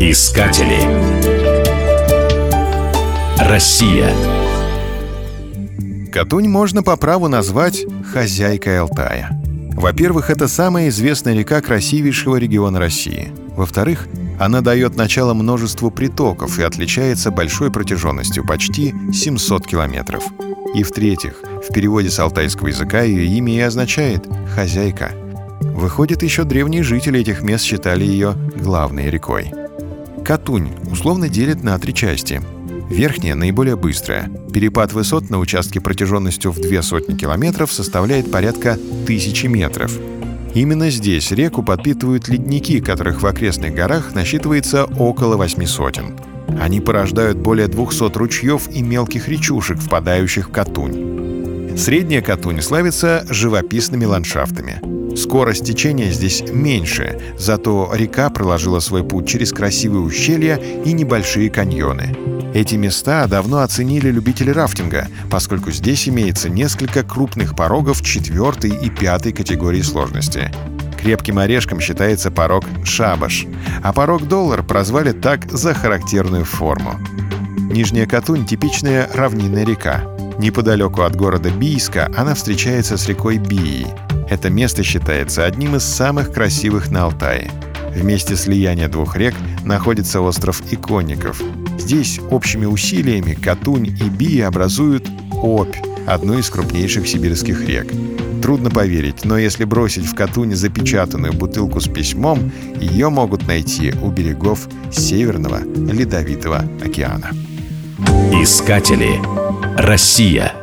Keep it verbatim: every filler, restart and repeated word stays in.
Искатели Россия. Катунь можно по праву назвать хозяйкой Алтая. Во-первых, это самая известная река красивейшего региона России. Во-вторых, она дает начало множеству притоков и отличается большой протяженностью, почти семьсот километров. И в-третьих, в переводе с алтайского языка ее имя и означает «хозяйка». Выходит, еще древние жители этих мест считали ее главной рекой. Катунь условно делят на три части. Верхняя, наиболее быстрая. Перепад высот на участке протяженностью в две сотни километров составляет порядка тысячи метров. Именно здесь реку подпитывают ледники, которых в окрестных горах насчитывается около восьми сотен. Они порождают более двухсот ручьев и мелких речушек, впадающих в Катунь. Средняя Катунь славится живописными ландшафтами. Скорость течения здесь меньше, зато река проложила свой путь через красивые ущелья и небольшие каньоны. Эти места давно оценили любители рафтинга, поскольку здесь имеется несколько крупных порогов четвертой и пятой категории сложности. Крепким орешком считается порог Шабаш, а порог Доллар прозвали так за характерную форму. Нижняя Катунь — типичная равнинная река. Неподалеку от города Бийска она встречается с рекой Бией. Это место считается одним из самых красивых на Алтае. В месте слияния двух рек находится остров Иконников. Здесь общими усилиями Катунь и Бия образуют Обь, одну из крупнейших сибирских рек. Трудно поверить, но если бросить в Катунь запечатанную бутылку с письмом, ее могут найти у берегов Северного Ледовитого океана. Искатели Россия.